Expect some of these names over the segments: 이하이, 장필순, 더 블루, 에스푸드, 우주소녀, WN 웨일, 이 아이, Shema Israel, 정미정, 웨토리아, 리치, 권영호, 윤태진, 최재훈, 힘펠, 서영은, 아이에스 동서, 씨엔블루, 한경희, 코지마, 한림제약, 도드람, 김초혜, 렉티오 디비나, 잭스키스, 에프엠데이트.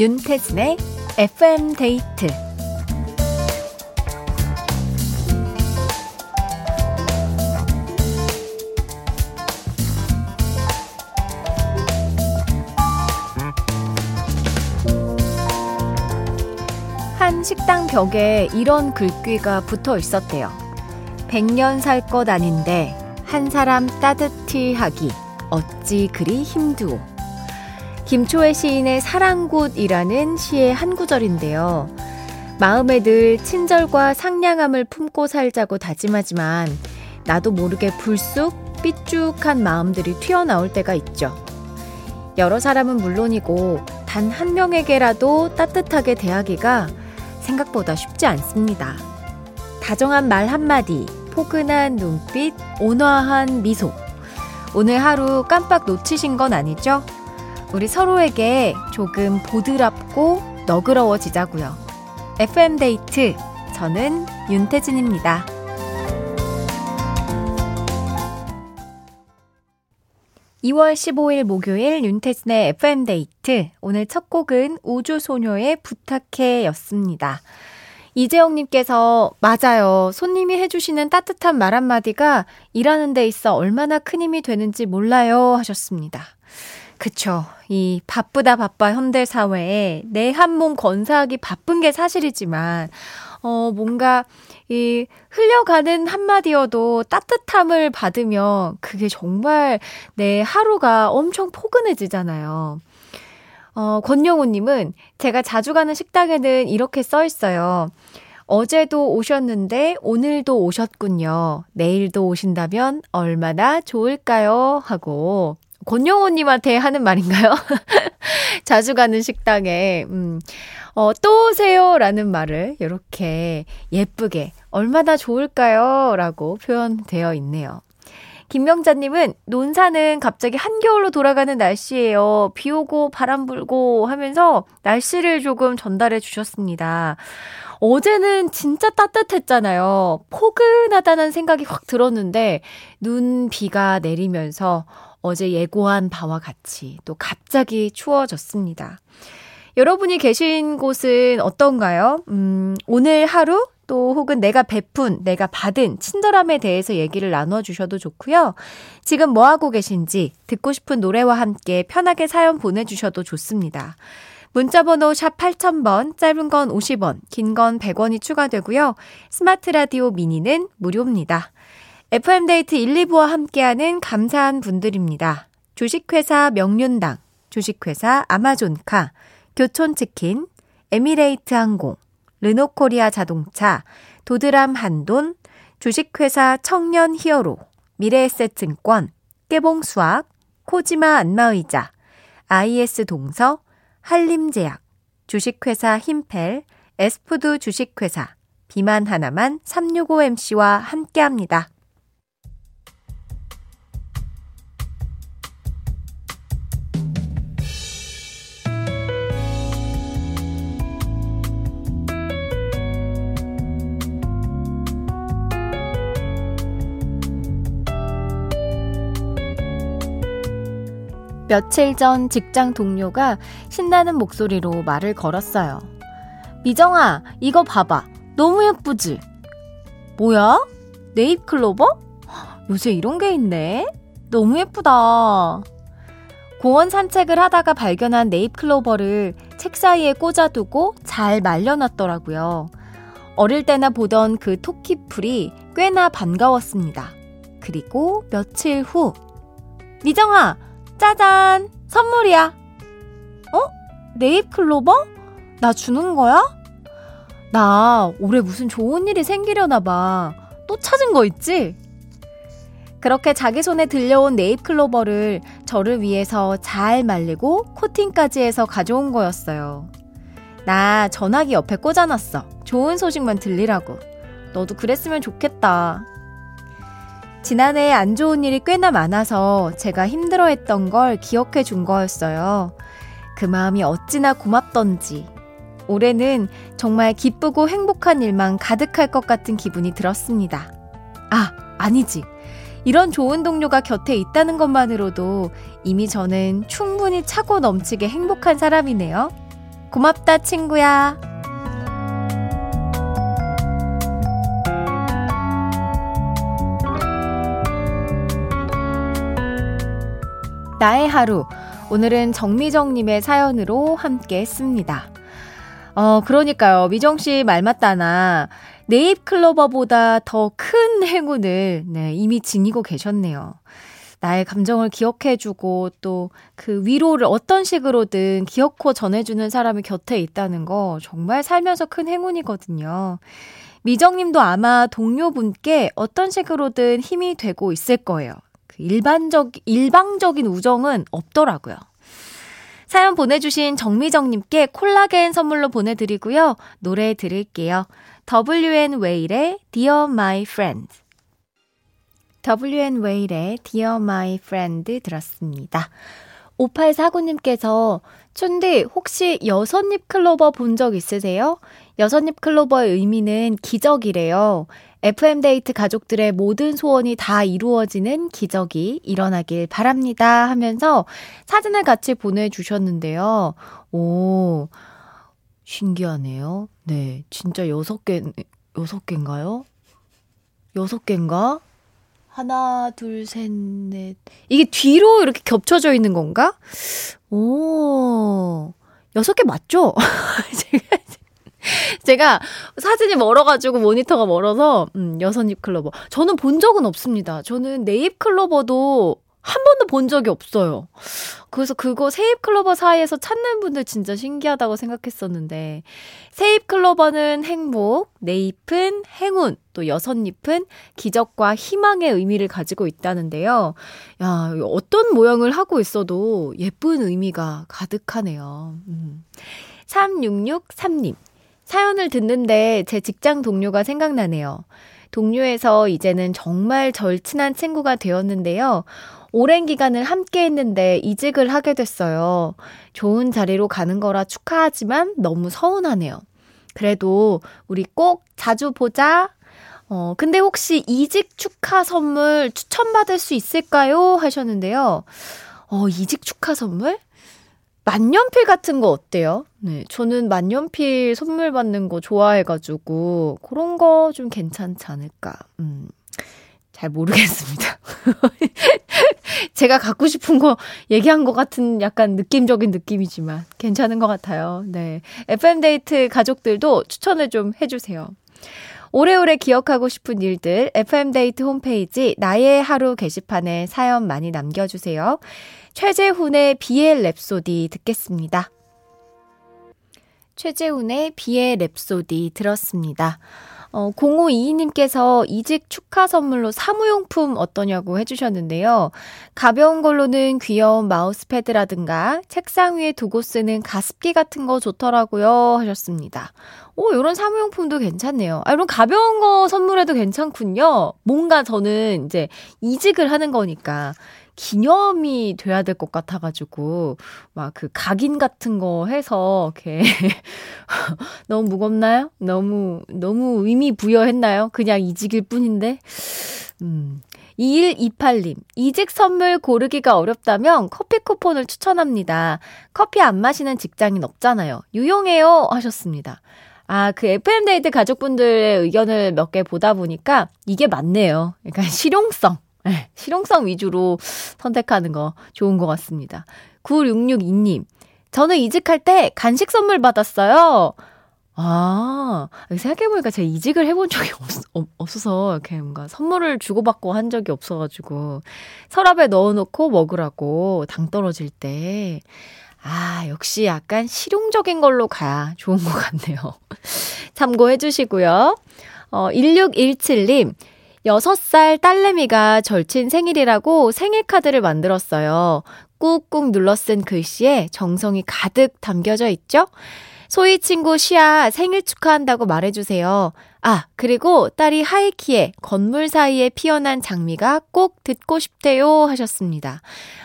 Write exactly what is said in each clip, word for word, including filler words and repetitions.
윤태진의 에프엠데이트. 한 식당 벽에 이런 글귀가 붙어 있었대요. 백년 살 것 아닌데 한 사람 따뜻히 하기 어찌 그리 힘두오. 김초혜 시인의 사랑굿이라는 시의 한 구절인데요. 마음에 늘 친절과 상냥함을 품고 살자고 다짐하지만 나도 모르게 불쑥 삐죽한 마음들이 튀어나올 때가 있죠. 여러 사람은 물론이고 단 한 명에게라도 따뜻하게 대하기가 생각보다 쉽지 않습니다. 다정한 말 한마디, 포근한 눈빛, 온화한 미소. 오늘 하루 깜빡 놓치신 건 아니죠? 우리 서로에게 조금 보드랍고 너그러워지자고요. 에프엠데이트, 저는 윤태진입니다. 이월 십오일 목요일 윤태진의 에프엠데이트, 오늘 첫 곡은 우주소녀의 부탁해였습니다. 이재영님께서 맞아요. 손님이 해주시는 따뜻한 말 한마디가 일하는 데 있어 얼마나 큰 힘이 되는지 몰라요 하셨습니다. 그쵸. 이 바쁘다 바빠 현대사회에 내 한 몸 건사하기 바쁜 게 사실이지만 어 뭔가 이 흘려가는 한마디여도 따뜻함을 받으면 그게 정말 내 하루가 엄청 포근해지잖아요. 어 권영호 님은 제가 자주 가는 식당에는 이렇게 써 있어요. 어제도 오셨는데 오늘도 오셨군요. 내일도 오신다면 얼마나 좋을까요? 하고 권영호님한테 하는 말인가요? 자주 가는 식당에 음, 어, 또 오세요 라는 말을 이렇게 예쁘게 얼마나 좋을까요? 라고 표현되어 있네요. 김명자님은 논산은 갑자기 한겨울로 돌아가는 날씨예요. 비 오고 바람 불고 하면서 날씨를 조금 전달해 주셨습니다. 어제는 진짜 따뜻했잖아요. 포근하다는 생각이 확 들었는데 눈, 비가 내리면서 어제 예고한 바와 같이 또 갑자기 추워졌습니다. 여러분이 계신 곳은 어떤가요? 음, 오늘 하루 또 혹은 내가 베푼, 내가 받은 친절함에 대해서 얘기를 나눠주셔도 좋고요. 지금 뭐하고 계신지 듣고 싶은 노래와 함께 편하게 사연 보내주셔도 좋습니다. 문자번호 샵 팔천 번, 짧은 건 오십 원, 긴 건 백 원이 추가되고요. 스마트 라디오 미니는 무료입니다. 에프엠데이트 일, 이부와 함께하는 감사한 분들입니다. 주식회사 명륜당, 주식회사 아마존카, 교촌치킨, 에미레이트 항공, 르노코리아 자동차, 도드람 한돈, 주식회사 청년 히어로, 미래에셋증권, 깨봉수학, 코지마 안마의자, 아이에스 동서, 한림제약, 주식회사 힘펠, 에스푸드 주식회사, 비만 하나만 삼육오 엠씨와 함께합니다. 며칠 전 직장 동료가 신나는 목소리로 말을 걸었어요. 미정아, 이거 봐봐. 너무 예쁘지? 뭐야? 네잎 클로버? 요새 이런 게 있네? 너무 예쁘다. 공원 산책을 하다가 발견한 네잎 클로버를 책 사이에 꽂아두고 잘 말려놨더라고요. 어릴 때나 보던 그 토끼풀이 꽤나 반가웠습니다. 그리고 며칠 후, 미정아! 짜잔! 선물이야! 어? 네잎 클로버? 나 주는 거야? 나 올해 무슨 좋은 일이 생기려나 봐. 또 찾은 거 있지? 그렇게 자기 손에 들려온 네잎 클로버를 저를 위해서 잘 말리고 코팅까지 해서 가져온 거였어요. 나 전화기 옆에 꽂아놨어. 좋은 소식만 들리라고. 너도 그랬으면 좋겠다. 지난해 안 좋은 일이 꽤나 많아서 제가 힘들어했던 걸 기억해 준 거였어요. 그 마음이 어찌나 고맙던지. 올해는 정말 기쁘고 행복한 일만 가득할 것 같은 기분이 들었습니다. 아, 아니지. 이런 좋은 동료가 곁에 있다는 것만으로도 이미 저는 충분히 차고 넘치게 행복한 사람이네요. 고맙다 친구야. 나의 하루, 오늘은 정미정님의 사연으로 함께 했습니다. 어, 그러니까요. 미정씨 말 맞다나 네잎클로버보다 더 큰 행운을 네, 이미 지니고 계셨네요. 나의 감정을 기억해주고 또 그 위로를 어떤 식으로든 기어코 전해주는 사람이 곁에 있다는 거 정말 살면서 큰 행운이거든요. 미정님도 아마 동료분께 어떤 식으로든 힘이 되고 있을 거예요. 일반적, 일방적인 우정은 없더라고요. 사연 보내주신 정미정님께 콜라겐 선물로 보내드리고요. 노래 드릴게요. 더블유엔 웨일의 Dear My Friend. 더블유엔 웨일의 Dear My Friend 들었습니다. 오팔사구님께서 춘디 혹시 여섯잎 클로버 본 적 있으세요? 여섯잎 클로버의 의미는 기적이래요. 에프엠데이트 가족들의 모든 소원이 다 이루어지는 기적이 일어나길 바랍니다 하면서 사진을 같이 보내주셨는데요. 오, 신기하네요. 네, 진짜 여섯 개, 여섯 개인가요? 여섯 개인가? 하나, 둘, 셋, 넷. 이게 뒤로 이렇게 겹쳐져 있는 건가? 오, 여섯 개 맞죠? 제가 제가 사진이 멀어가지고 모니터가 멀어서 음, 여섯잎 클로버 저는 본 적은 없습니다. 저는 네잎 클로버도 한 번도 본 적이 없어요. 그래서 그거 세잎 클로버 사이에서 찾는 분들 진짜 신기하다고 생각했었는데, 세잎 클로버는 행복, 네잎은 행운, 또 여섯잎은 기적과 희망의 의미를 가지고 있다는데요. 야, 어떤 모양을 하고 있어도 예쁜 의미가 가득하네요. 음. 삼육육삼님 사연을 듣는데 제 직장 동료가 생각나네요. 동료에서 이제는 정말 절친한 친구가 되었는데요. 오랜 기간을 함께 했는데 이직을 하게 됐어요. 좋은 자리로 가는 거라 축하하지만 너무 서운하네요. 그래도 우리 꼭 자주 보자. 어, 근데 혹시 이직 축하 선물 추천받을 수 있을까요? 하셨는데요. 어, 이직 축하 선물? 만년필 같은 거 어때요? 네, 저는 만년필 선물 받는 거 좋아해가지고 그런 거 좀 괜찮지 않을까? 음, 잘 모르겠습니다. 제가 갖고 싶은 거 얘기한 것 같은 약간 느낌적인 느낌이지만 괜찮은 것 같아요. 네, 에프엠데이트 가족들도 추천을 좀 해주세요. 오래오래 기억하고 싶은 일들 에프엠데이트 홈페이지 나의 하루 게시판에 사연 많이 남겨주세요. 최재훈의 비의 랩소디 듣겠습니다. 최재훈의 비의 랩소디 들었습니다. 어, 공오이이님께서 이직 축하 선물로 사무용품 어떠냐고 해주셨는데요. 가벼운 걸로는 귀여운 마우스패드라든가 책상 위에 두고 쓰는 가습기 같은 거 좋더라고요 하셨습니다. 오, 이런 사무용품도 괜찮네요. 아, 이런 가벼운 거 선물해도 괜찮군요. 뭔가 저는 이제 이직을 하는 거니까 기념이 돼야 될 것 같아가지고 막 그 각인 같은 거 해서 이렇게 너무 무겁나요? 너무 너무 의미 부여했나요? 그냥 이직일 뿐인데. 음. 이일이팔님 이직 선물 고르기가 어렵다면 커피 쿠폰을 추천합니다. 커피 안 마시는 직장인 없잖아요. 유용해요 하셨습니다. 아, 그 에프엠데이트 가족분들의 의견을 몇 개 보다 보니까 이게 맞네요. 그러니까 실용성. 네, 실용성 위주로 선택하는 거 좋은 것 같습니다. 구육육이님 저는 이직할 때 간식 선물 받았어요. 아, 생각해보니까 제가 이직을 해본 적이 없, 없어서 이렇게 뭔가 선물을 주고받고 한 적이 없어가지고 서랍에 넣어놓고 먹으라고 당 떨어질 때. 아, 역시 약간 실용적인 걸로 가야 좋은 것 같네요. 참고해 주시고요. 어, 일육일칠님 여섯 살 딸내미가 절친 생일이라고 생일 카드를 만들었어요. 꾹꾹 눌러 쓴 글씨에 정성이 가득 담겨져 있죠? 소희 친구 시아 생일 축하한다고 말해주세요. 아, 그리고 딸이 하이키에 건물 사이에 피어난 장미가 꼭 듣고 싶대요 하셨습니다.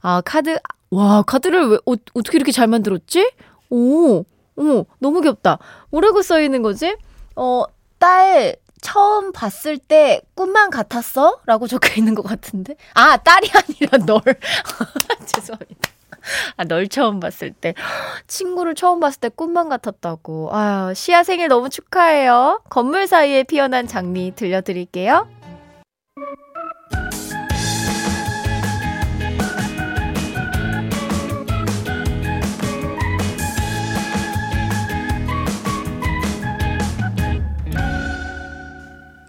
아, 카드, 와, 카드를 왜, 어, 어떻게 이렇게 잘 만들었지? 오, 어머, 너무 귀엽다. 뭐라고 써있는 거지? 어, 딸... 처음 봤을 때 꿈만 같았어? 라고 적혀있는 것 같은데? 아, 딸이 아니라 널. 죄송합니다. 아, 널 처음 봤을 때. 친구를 처음 봤을 때 꿈만 같았다고. 아, 시아 생일 너무 축하해요. 건물 사이에 피어난 장미 들려드릴게요.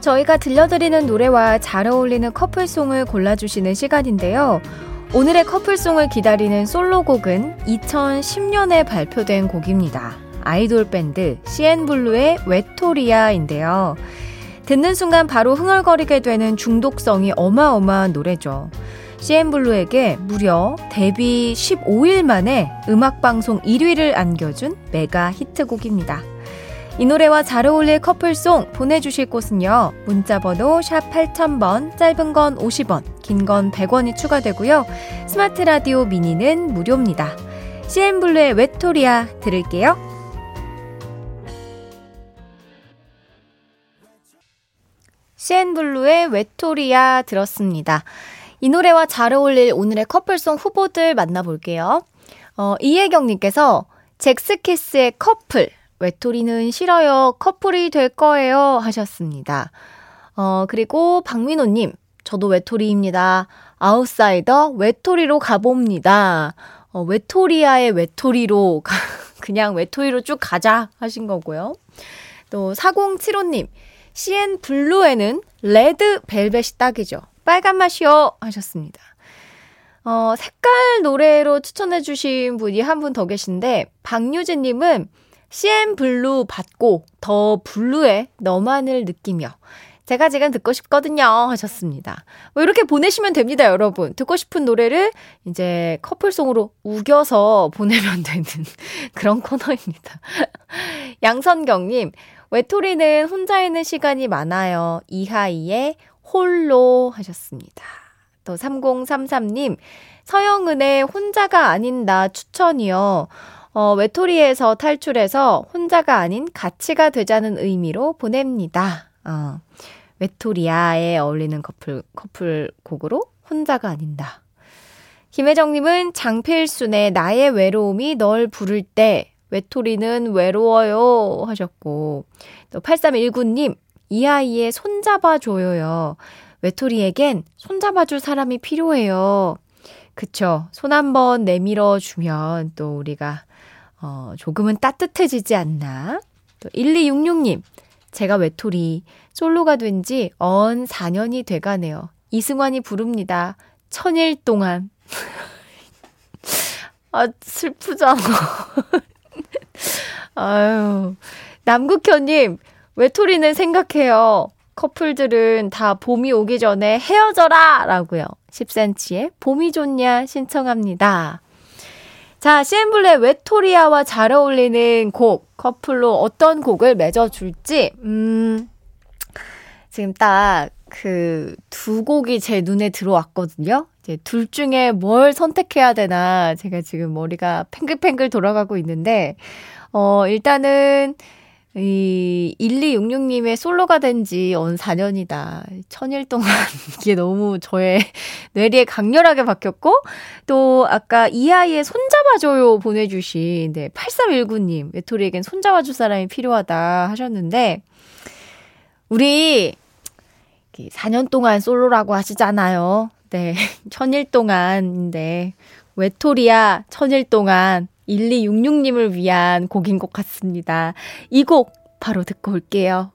저희가 들려드리는 노래와 잘 어울리는 커플송을 골라주시는 시간인데요. 오늘의 커플송을 기다리는 솔로곡은 이천십 년에 발표된 곡입니다. 아이돌 밴드 씨엔블루의 웨토리아인데요. 듣는 순간 바로 흥얼거리게 되는 중독성이 어마어마한 노래죠. 씨엔블루에게 무려 데뷔 십오 일 만에 음악방송 일 위를 안겨준 메가 히트곡입니다. 이 노래와 잘 어울릴 커플송 보내주실 곳은요. 문자번호 샵 팔천 번, 짧은 건 오십 원, 긴 건 백 원이 추가되고요. 스마트 라디오 미니는 무료입니다. 씨엔블루의 웨토리아 들을게요. 씨엔블루의 웨토리아 들었습니다. 이 노래와 잘 어울릴 오늘의 커플송 후보들 만나볼게요. 어, 이혜경님께서 잭스키스의 커플. 외톨이는 싫어요. 커플이 될 거예요. 하셨습니다. 어, 그리고 박민호님, 저도 외톨이입니다. 아웃사이더 외톨이로 가봅니다. 어, 외톨이아의 외톨이로 그냥 외톨이로 쭉 가자 하신 거고요. 또 사공칠오 님, 씨엔블루에는 레드 벨벳이 딱이죠. 빨간 맛이요. 하셨습니다. 어, 색깔 노래로 추천해 주신 분이 한 분 더 계신데 박유진님은 씨엔블루 받고 더 블루의 너만을 느끼며 제가 지금 듣고 싶거든요 하셨습니다. 뭐 이렇게 보내시면 됩니다, 여러분. 듣고 싶은 노래를 이제 커플송으로 우겨서 보내면 되는 그런 코너입니다. 양선경님, 외톨이는 혼자 있는 시간이 많아요. 이하이의 홀로 하셨습니다. 또 삼공삼삼 님, 서영은의 혼자가 아닌 나 추천이요. 어, 외톨이에서 탈출해서 혼자가 아닌 가치가 되자는 의미로 보냅니다. 어, 외톨이아에 어울리는 커플, 커플 곡으로 혼자가 아닌다. 김혜정님은 장필순의 나의 외로움이 널 부를 때 외톨이는 외로워요 하셨고, 또 팔삼일구 님, 이 아이의 손잡아줘요요. 외톨이에겐 손잡아줄 사람이 필요해요. 그쵸. 손 한번 내밀어주면 또 우리가 어, 조금은 따뜻해지지 않나. 또 일이육육 님, 제가 외톨이 솔로가 된 지 언 사 년이 돼가네요. 이승환이 부릅니다. 천일 동안. 아, 슬프잖아. 아유. 남국현님, 외톨이는 생각해요. 커플들은 다 봄이 오기 전에 헤어져라! 라고요. 십 센티미터의 봄이 좋냐 신청합니다. 자, 씨엔블루의 웨토리아와 잘 어울리는 곡, 커플로 어떤 곡을 맺어줄지, 음, 지금 딱 그 두 곡이 제 눈에 들어왔거든요. 이제 둘 중에 뭘 선택해야 되나, 제가 지금 머리가 팽글팽글 돌아가고 있는데, 어, 일단은, 이 일이육육 님의 솔로가 된 지 언 사 년이다. 천일 동안 이게 너무 저의 뇌리에 강렬하게 박혔고, 또 아까 이 아이의 손잡아줘요 보내주신 네, 팔삼일구 님, 외톨이에겐 손잡아줄 사람이 필요하다 하셨는데, 우리 사 년 동안 솔로라고 하시잖아요. 네, 천일 동안인데 외톨이야 천일 동안. 일이육육 님을 위한 곡인 것 같습니다. 이 곡 바로 듣고 올게요.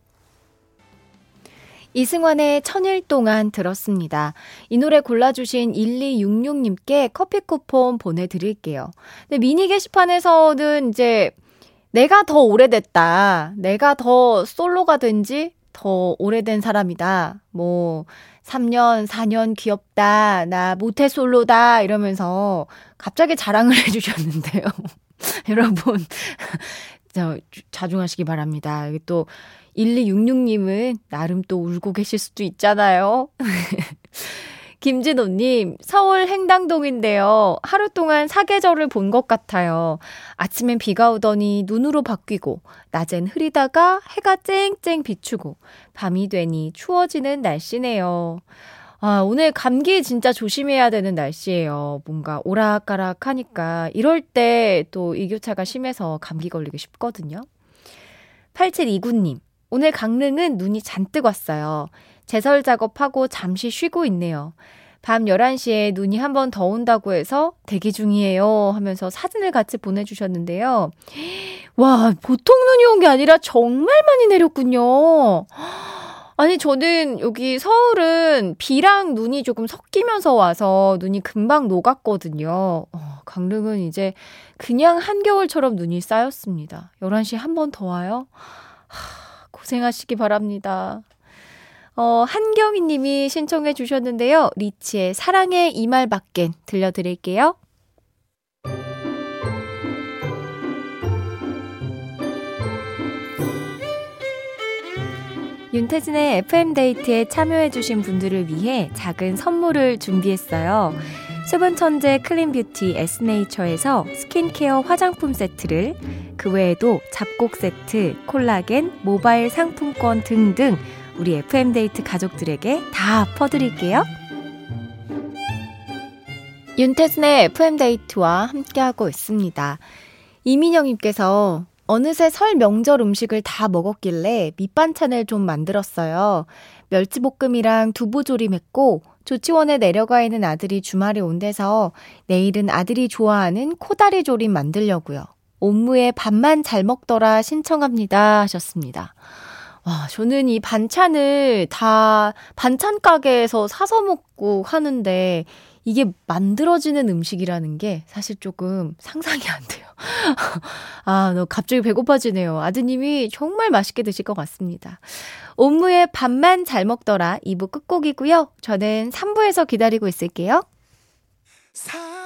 이승환의 천일 동안 들었습니다. 이 노래 골라주신 일이육육 님께 커피 쿠폰 보내드릴게요. 근데 미니 게시판에서는 이제 내가 더 오래됐다. 내가 더 솔로가 된 지 더 오래된 사람이다. 뭐 삼 년, 사 년 귀엽다. 나 모태 솔로다. 이러면서 갑자기 자랑을 해주셨는데요. 여러분 저, 자중하시기 바랍니다. 또 일이육육 님은 나름 또 울고 계실 수도 있잖아요. 김진호님, 서울 행당동인데요. 하루 동안 사계절을 본 것 같아요. 아침엔 비가 오더니 눈으로 바뀌고 낮엔 흐리다가 해가 쨍쨍 비추고 밤이 되니 추워지는 날씨네요. 아, 오늘 감기 진짜 조심해야 되는 날씨예요. 뭔가 오락가락하니까 이럴 때 또 일교차가 심해서 감기 걸리기 쉽거든요. 팔칠이구 님, 오늘 강릉은 눈이 잔뜩 왔어요. 제설 작업하고 잠시 쉬고 있네요. 밤 열한 시에 눈이 한 번 더 온다고 해서 대기 중이에요 하면서 사진을 같이 보내주셨는데요. 와, 보통 눈이 온 게 아니라 정말 많이 내렸군요. 아니, 저는 여기 서울은 비랑 눈이 조금 섞이면서 와서 눈이 금방 녹았거든요. 어, 강릉은 이제 그냥 한겨울처럼 눈이 쌓였습니다. 열한 시 한 번 더 와요? 하, 고생하시기 바랍니다. 어, 한경희 님이 신청해 주셨는데요. 리치의 사랑해 이 말 밖엔 들려드릴게요. 윤태진의 에프엠데이트에 참여해주신 분들을 위해 작은 선물을 준비했어요. 수분천재 클린뷰티 에스네이처에서 스킨케어 화장품 세트를, 그 외에도 잡곡 세트, 콜라겐, 모바일 상품권 등등 우리 에프엠데이트 가족들에게 다 퍼드릴게요. 윤태진의 에프엠데이트와 함께하고 있습니다. 이민영님께서 어느새 설 명절 음식을 다 먹었길래 밑반찬을 좀 만들었어요. 멸치볶음이랑 두부조림했고 조치원에 내려가 있는 아들이 주말에 온대서 내일은 아들이 좋아하는 코다리조림 만들려고요. 옴무에 밥만 잘 먹더라 신청합니다 하셨습니다. 와, 저는 이 반찬을 다 반찬 가게에서 사서 먹고 하는데 이게 만들어지는 음식이라는 게 사실 조금 상상이 안 돼요. 아, 너 갑자기 배고파지네요. 아드님이 정말 맛있게 드실 것 같습니다. 옴무의 밥만 잘 먹더라 이 부 끝곡이고요. 저는 삼 부에서 기다리고 있을게요. 사-